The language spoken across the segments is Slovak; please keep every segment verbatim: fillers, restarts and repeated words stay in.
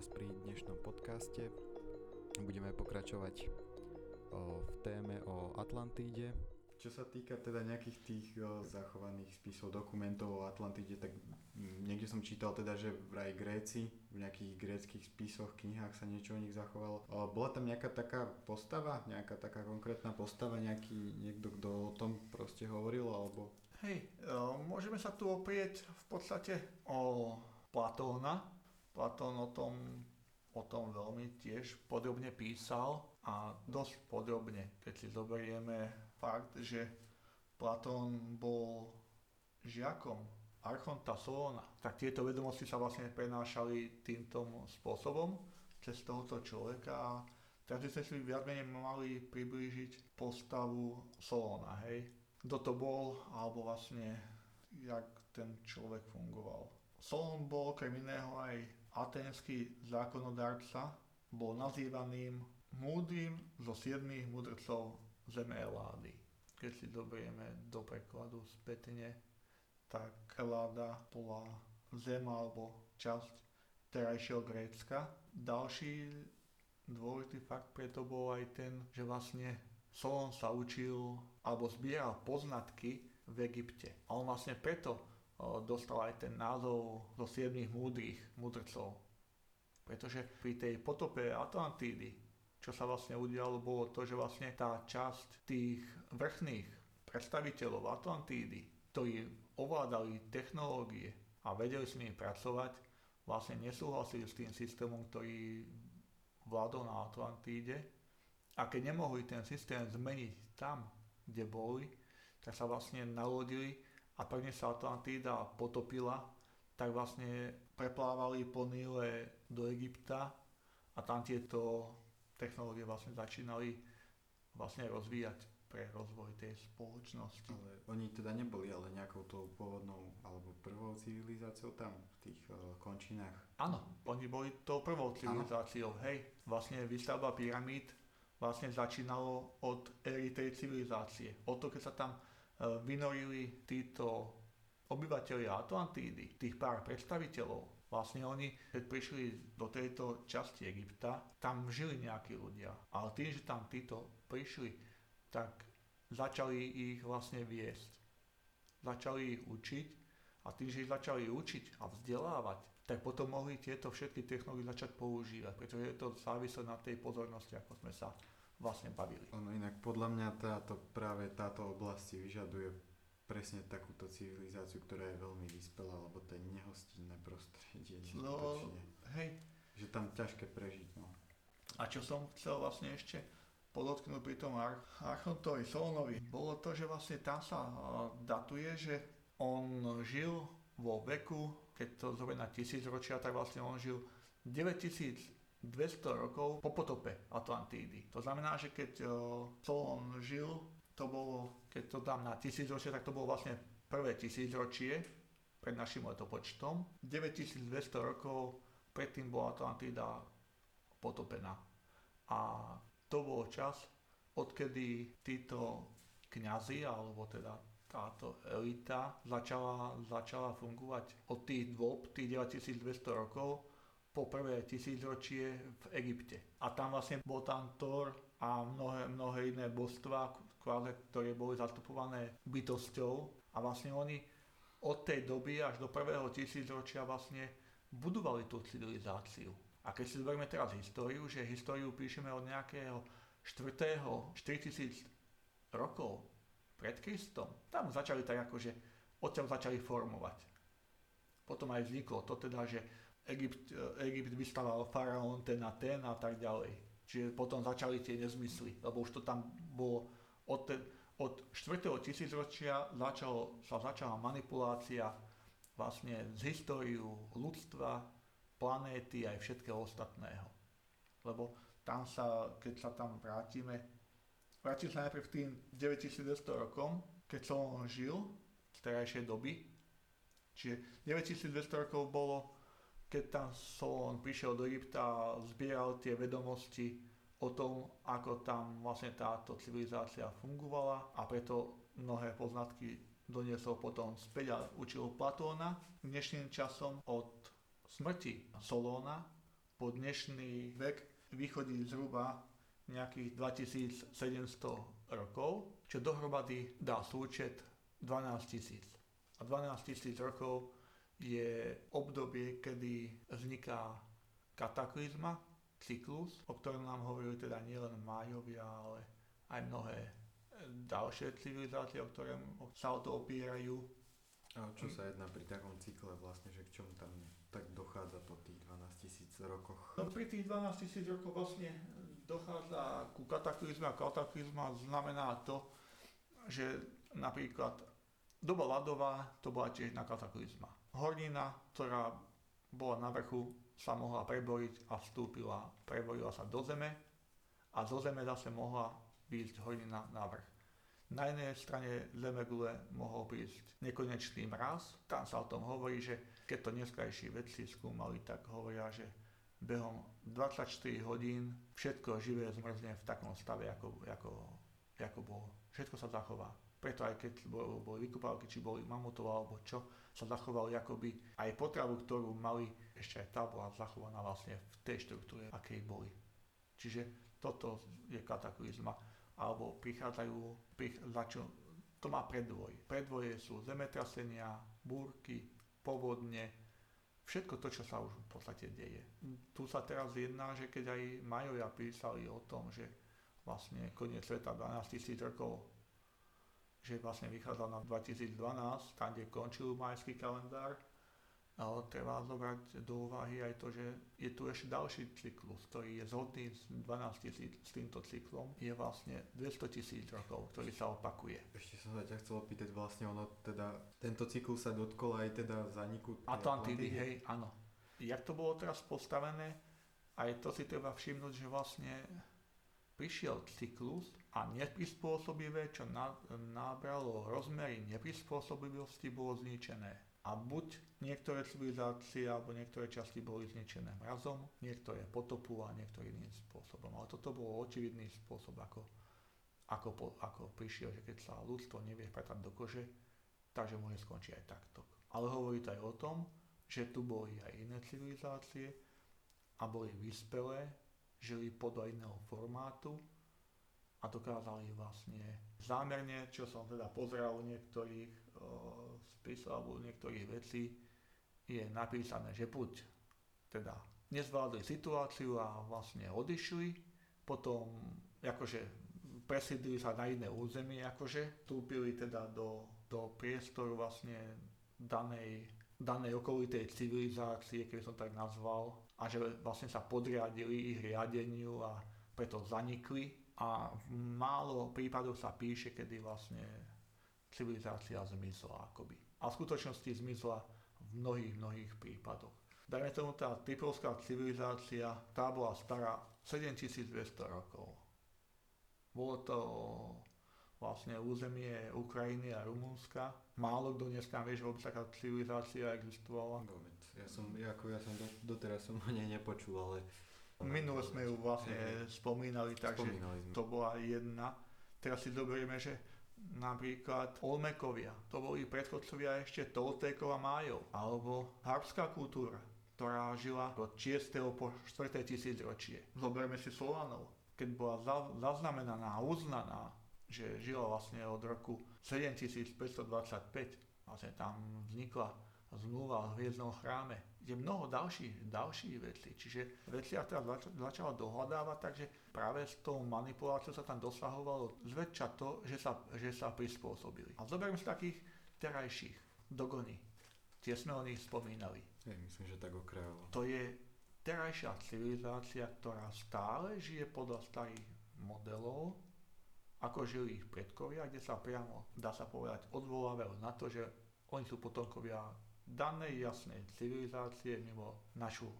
vás pri dnešnom podcaste. Budeme pokračovať o, v téme o Atlantíde. Čo sa týka teda nejakých tých o, zachovaných spisov, dokumentov o Atlantíde, tak niekde som čítal teda, že vraj Gréci, v nejakých gréckych spisoch, knihách sa niečo o nich zachovalo. O, bola tam nejaká taká postava, nejaká taká konkrétna postava, nejaký niekto, kto o tom proste hovoril, alebo... Hej, o, môžeme sa tu oprieť v podstate o Platóna. Platón o tom, o tom veľmi tiež podrobne písal a dosť podrobne, keď si zoberieme fakt, že Platón bol žiakom archonta Solóna. Tak tieto vedomosti sa vlastne prenášali týmto spôsobom cez tohoto človeka a takže sme si viac menej mali priblížiť postavu Solóna, hej. Kto to bol, alebo vlastne jak ten človek fungoval. Solón bol okrem iného aj aténsky zákonodárca, bol nazývaným múdrym zo siedmich múdrcov zeme Elády. Keď si zoberieme do prekladu spätne, tak Eláda bola zem alebo časť terajšieho Grécka. Ďalší dôležitý fakt preto bol aj ten, že vlastne Solón sa učil alebo zbieral poznatky v Egypte. A on vlastne preto dostal aj ten názov zo siedmich múdrych múdrcov. Pretože pri tej potope Atlantídy, čo sa vlastne udialo, bolo to, že vlastne tá časť tých vrchných predstaviteľov Atlantídy, ktorí ovládali technológie a vedeli s nimi pracovať, vlastne nesúhlasili s tým systémom, ktorý vládol na Atlantíde. A keď nemohli ten systém zmeniť tam, kde boli, tak sa vlastne nalodili a prvne sa Atlantída potopila, tak vlastne preplávali po Níle do Egypta a tam tieto technológie vlastne začínali vlastne rozvíjať pre rozvoj tej spoločnosti. Ale oni teda neboli ale nejakou tou pôvodnou alebo prvou civilizáciou tam v tých uh, končinách? Áno, oni boli tou prvou civilizáciou, ano. Hej. Vlastne výstavba pyramíd vlastne začínalo od éry tej civilizácie, od toho, keď sa tam vynorili títo obyvateľia Atlantídy, tých pár predstaviteľov. Vlastne oni, keď prišli do tejto časti Egypta, tam žili nejakí ľudia. Ale tým, že tam títo prišli, tak začali ich vlastne viesť. Začali ich učiť a tým, že ich začali učiť a vzdelávať, tak potom mohli tieto všetky technológie začať používať, pretože je to závislé na tej pozornosti, ako sme sa vlastne bavili. Ono inak podľa mňa táto, práve táto oblasť vyžaduje presne takúto civilizáciu, ktorá je veľmi vyspelá, lebo to je nehostinné prostredie. No, hej. Že tam ťažké prežiť, no. A čo som chcel vlastne ešte podotknúť pri tom archontovi Solónovi, bolo to, že vlastne tam sa datuje, že on žil vo veku, keď to zhruba na tisícročia, tak vlastne on žil deväťtisícdvesto rokov po potope Atlantídy. To znamená, že keď Solón žil, to bolo, keď to dám na tisícročie, tak to bolo vlastne prvé tisícročie pred našim letopočtom. deväťtisícdvesto rokov predtým bola Atlantída potopená. A to bol čas, odkedy títo kňazi, alebo teda táto elita začala, začala fungovať od tých dôb, tých deväťtisícdvesto rokov, po prvé tisícročie v Egypte. A tam vlastne bol tam Tór a mnohé, mnohé iné božstvá, ktoré boli zastupované bytosťou. A vlastne oni od tej doby až do prvého tisícročia vlastne budovali tú civilizáciu. A keď si zoberieme teraz históriu, že históriu píšeme od nejakého štyritisíc rokov pred Kristom, tam začali tak akože odtiaľ začali formovať. Potom aj vzniklo to teda, že Egypt, Egypt vystaval faraón ten a ten a tak ďalej. Čiže potom začali tie nezmysly, lebo už to tam bolo od, ten, od štvrtého tisícročia začalo, sa začala manipulácia vlastne z históriu ľudstva, planéty aj všetkého ostatného. Lebo tam sa, keď sa tam vrátime, vrátime sa najprv tým deväťtisícdvesto rokom, keď som on žil z terajšej doby. Čiže deväťtisícdvesto rokov bolo, keď tam Solón prišiel do Egypta a zbieral tie vedomosti o tom, ako tam vlastne táto civilizácia fungovala a preto mnohé poznatky doniesol potom späť a učil Platóna. Dnešným časom od smrti Solóna po dnešný vek vychodí zhruba nejakých dvetisícsedemsto rokov, čo dohromady dá súčet dvanásťtisíc. A dvanásťtisíc rokov je obdobie, kedy vzniká kataklizma, cyklus, o ktorom nám hovorili teda nielen Majovia, ale aj mnohé ďalšie civilizácie, o ktorom sa o to opierajú. A čo sa jedná pri takom cykle vlastne, že k čomu tam tak dochádza po tých dvanásťtisíc rokoch? No, pri tých dvanásťtisíc rokoch vlastne dochádza ku kataklizme a kataklizma znamená to, že napríklad doba ľadová to bola tiež na kataklizma. Hornina, ktorá bola na vrchu, sa mohla preboriť a vstúpila, preborila sa do zeme a zo zeme zase mohla výjsť hornina na vrch. Na jednej strane zemegule mohol prísť nekonečný mraz. Tam sa o tom hovorí, že keď to neskrajší vedci skúmali, tak hovoria, že behom dvadsaťštyri hodín všetko živé zmrzne v takom stave, ako, ako, ako bolo. Všetko sa zachová. Preto aj keď boli, boli vykopávky, či boli mamutová, alebo čo, sa zachovali akoby aj potravu, ktorú mali, ešte aj tá bola zachovaná vlastne v tej štruktúre, akej boli. Čiže toto je kataklizma. Alebo prichádzajú, prich, začo, to má predvoj. Predvoje sú zemetrasenia, búrky, povodne, všetko to, čo sa už v podstate deje. Tu sa teraz jedná, že keď aj Majovia písali o tom, že vlastne koniec sveta dvanásťtisíc rokov, že vlastne vychádzal na dvetisícdvanásť, tam, kde končil majský kalendár, ale treba zobrať do úvahy aj to, že je tu ešte ďalší cyklus, ktorý je zhodný s dvanásťtisíc, s týmto cyklom, je vlastne dvestotisíc rokov, ktorý sa opakuje. Ešte som sa ťa chcel opýtať, vlastne ono teda, tento cyklus sa dotkol aj teda zaniku Atlantídy, hej, áno. Jak to bolo teraz postavené, aj to si treba všimnúť, že vlastne prišiel cyklus a neprispôsobivé, čo nabralo rozmery neprispôsobivosti, bolo zničené. A buď niektoré civilizácie alebo niektoré časti boli zničené mrazom, niektoré potopu a niektoré iným spôsobom. Ale toto bolo očividný spôsob, ako, ako, po, ako prišiel, že keď sa ľudstvo nevie vpratať do kože, takže môže skončiť aj takto. Ale hovorí to aj o tom, že tu boli aj iné civilizácie a boli vyspelé, žili podľa iného formátu a dokázali vlastne zámerne, čo som teda pozeral u niektorých o, spisov alebo u niektorých vecí, je napísané, že buď teda nezvládli situáciu a vlastne odišli, potom akože presídlili sa na iné územie, akože vstúpili teda do, do priestoru vlastne danej, danej okolitej civilizácie, keby som tak nazval, a že vlastne sa podriadili ich riadeniu a preto zanikli. A v málo prípadoch sa píše, kedy vlastne civilizácia zmizla akoby. A v skutočnosti zmizla v mnohých, mnohých prípadoch. Dajme tomu tá cyperská civilizácia, tá bola stará sedemtisícdvesto rokov. Bolo to vlastne územie Ukrajiny a Rumunska. Málo kto dneska vie, že vôbec taká civilizácia existovala. Ja som, ako ja som do, doteraz som o nej nepočul, ale... Minule sme ju vlastne spomínali, takže spomínali to bola jedna. Teraz si zoberieme, že napríklad Olmekovia, to boli predchodcovia ešte Toltékov a Májov, alebo Harbská kultúra, ktorá žila od šiesteho po štvrté tisícročie. Zoberieme si Slovanov, keď bola zaznamenaná a uznaná, že žila vlastne od roku sedemtisícpäťstodvadsaťpäť, vlastne tam vznikla zmluva v hviezdnom chráme. Je mnoho ďalších, ďalších vecí, čiže veci sa teraz zač- začala dohľadávať, takže práve s tou manipuláciou sa tam dosahovalo zväčša to, že sa, že sa prispôsobili. A zoberiem z takých terajších, Dogoni, tie sme o nich spomínali. Ja myslím, že tak okrajovo. To je terajšia civilizácia, ktorá stále žije podľa starých modelov, ako žili ich predkovia, kde sa priamo, dá sa povedať, odvolávajú na to, že oni sú potomkovia danej jasnej civilizácie mimo našu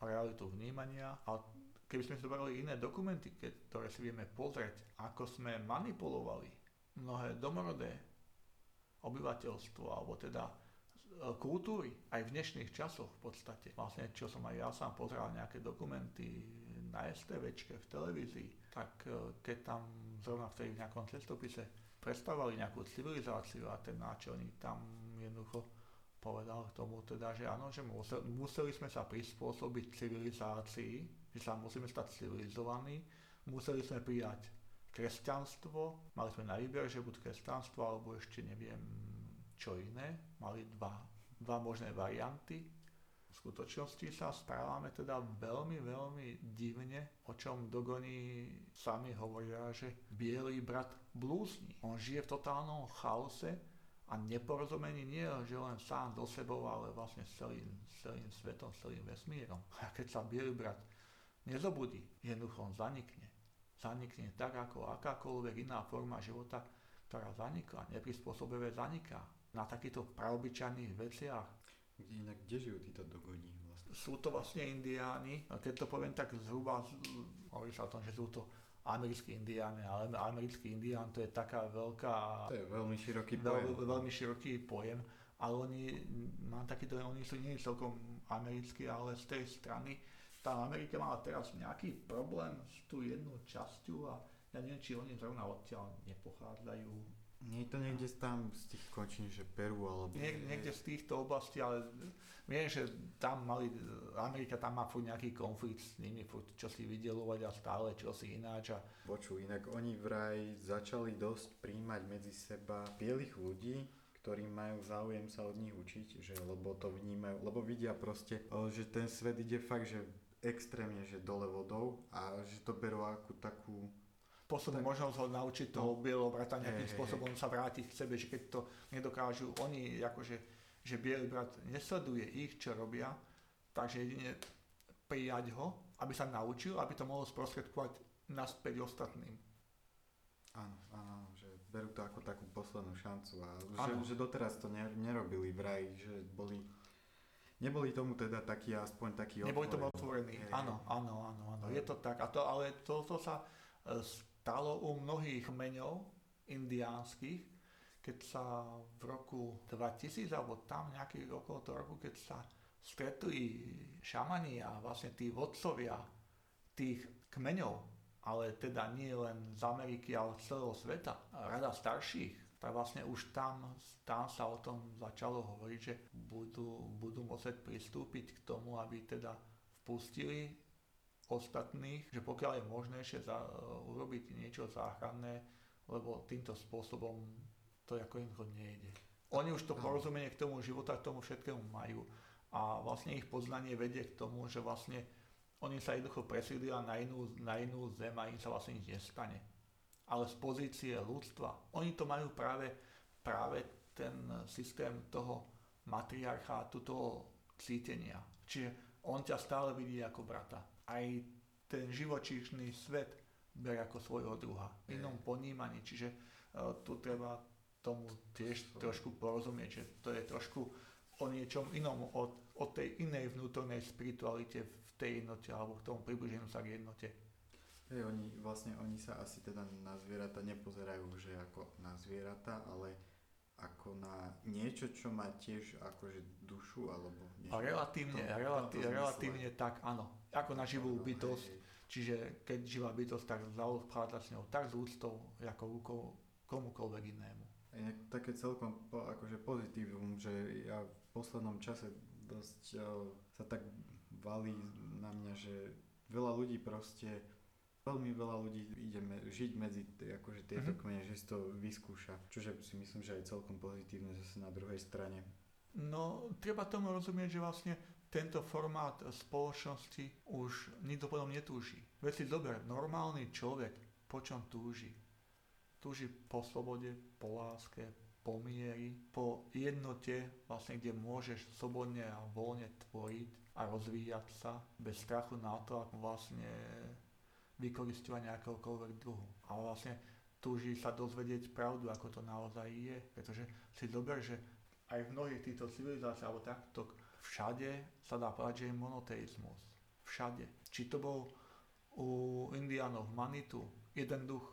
realitu vnímania. A keby sme zobrali iné dokumenty, ktoré si vieme pozrieť, ako sme manipulovali mnohé domorodé obyvateľstvo, alebo teda kultúry, aj v dnešných časoch v podstate. Vlastne, čo som aj ja sám pozeral nejaké dokumenty na STVčke, v televízii, tak keď tam zrovna v tej nejakom cestopise predstavovali nejakú civilizáciu a ten náčelník tam jednoducho povedal k tomu teda, že áno, že museli sme sa prispôsobiť civilizácii, že sa musíme stať civilizovaní, museli sme prijať kresťanstvo, mali sme na výber, že buď kresťanstvo alebo ešte neviem čo iné, mali dva, dva možné varianty. V skutočnosti sa správame teda veľmi, veľmi divne, o čom Dogoni sami hovoria, že bielý brat blúzni. On žije v totálnom chaose a neporozumení nie, že len sám do sebou, ale vlastne s celým, celým svetom, s celým vesmírom. A keď sa bielý brat nezobudí, jednoducho on zanikne. Zanikne tak, ako akákoľvek iná forma života, ktorá zanikla, neprispôsobivé zaniká. Na takýchto praobyčajných veciach. Inak kde žijú títo Dogoni vlastne? Sú to vlastne indiáni, keď to poviem tak zhruba, hovorí sa o tom, že sú to americkí indiáni, ale americký indián to je taká veľká... To je veľmi široký pojem. Veľ, veľmi široký pojem, ale oni, mám takýto, oni sú nie celkom americkí, ale z tej strany, tá Amerika mala teraz nejaký problém s tú jednou časťou a ja neviem, či oni zrovna odtiaľ nepochádzajú. Nie je to niekde tam z tých končín, že Peru alebo... Nie, niekde z týchto oblastí, ale viem, že tam mali, Amerika tam má furt nejaký konflikt s nimi, furt čo si vydelovať a stále čo si ináč a... Počuj, inak oni vraj začali dosť príjmať medzi seba bielých ľudí, ktorí majú záujem sa od nich učiť, že lebo to vnímajú, lebo vidia proste, že ten svet ide fakt, že extrémne, že dole vodou a že to berú ako takú... Poslednú tak, možnosť ho naučiť toho bielého brata nejakým spôsobom sa vrátiť k sebe, že keď to nedokážu oni, akože, že bielý brat nesleduje ich, čo robia, takže jedine prijať ho, aby sa naučil, aby to mohol sprostredkovať naspäť ostatným. Áno, áno, že berú to ako takú poslednú šancu a že, že doteraz to nerobili vraj, že boli... Neboli tomu teda takí, aspoň takí otvorení. Neboli tomu otvorení, áno, áno, áno, áno, je to tak, a to, ale toto to sa... stalo u mnohých kmeňov indiánskych, keď sa v roku dvetisíc alebo tam nejaký okolo toho roku, keď sa stretli šamani a vlastne tí vodcovia tých kmeňov, ale teda nie len z Ameriky, ale z celého sveta, rada starších, tak vlastne už tam, tam sa o tom začalo hovoriť, že budú, budú musieť pristúpiť k tomu, aby teda vpustili ostatných, že pokiaľ je možné ešte za, uh, urobiť niečo záchranné, lebo týmto spôsobom to ako im to nejde. Oni už to porozumenie k tomu života, k tomu všetkému majú a vlastne ich poznanie vedie k tomu, že vlastne oni sa jednoducho presídlia na inú, na inú zem a im sa vlastne nič nestane. Ale z pozície ľudstva, oni to majú práve, práve ten systém toho matriarchátu, toho cítenia. Čiže on ťa stále vidí ako brata. Aj ten živočíšny svet berie ako svojho druha, v inom ponímaní, čiže uh, tu treba tomu tiež trošku porozumieť, že to je trošku o niečom inom, od, od tej inej vnútornej spiritualite v tej jednote alebo k tomu približeniu sa k jednote. Hey, oni, vlastne oni sa asi teda na zvieratá nepozerajú že ako na zvieratá, ale ako na niečo, čo má tiež akože dušu, alebo... Niečo, relatívne, to, relatí, relatívne tak, áno. Ako na živú bytosť. Hej. Čiže keď živá bytosť, tak zaobchádza s ňou, tak z úctou, ako rukou komukoľvek inému. Je také celkom akože pozitívum, že ja v poslednom čase dosť oh, sa tak valí na mňa, že veľa ľudí proste... Veľmi veľa ľudí ide me- žiť medzi t- akože tieto mm-hmm. kmene, že si to vyskúša. Čože si myslím, že aj celkom pozitívne zase na druhej strane. No, treba tomu rozumieť, že vlastne tento formát spoločnosti už nikto potom netúži. Veď si dober, normálny človek, po čom túži? Túži po slobode, po láske, po miery, po jednote, vlastne kde môžeš slobodne a voľne tvoriť a rozvíjať sa bez strachu na to, ako vlastne... vykoristovania akéhokoľvek druhu. A vlastne túži sa dozvedieť pravdu, ako to naozaj je. Pretože si zober, že aj v mnohých týchto civilizáciách, alebo takto, všade sa dá povedať, že je monoteizmus. Všade. Či to bol u Indiánov v Manitu, jeden duch,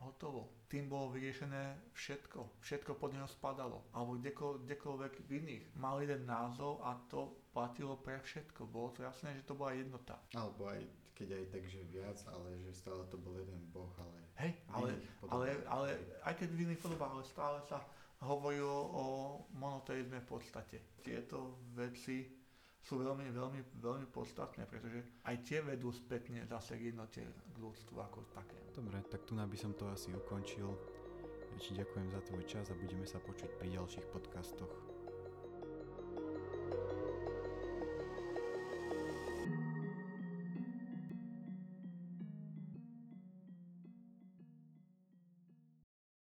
hotovo. Tým bolo vyriešené všetko. Všetko pod neho spadalo. Alebo kdeko, kdekoľvek v iných. Mal jeden názov a to platilo pre všetko. Bolo to jasné, že to bola jednota. Alebo aj keď aj tak, že viac, ale že stále to bol jeden boh, ale... Hej, ale, ale, ale aj keď v iných podobách, ale stále sa hovorilo o monoteizme v podstate. Tieto veci sú veľmi, veľmi, veľmi podstatné, pretože aj tie vedú spätne zase k jednote k ľudstvu ako také. Dobre, tak tu by som to asi ukončil. Ďakujem za tvoj čas a budeme sa počuť pri ďalších podcastoch.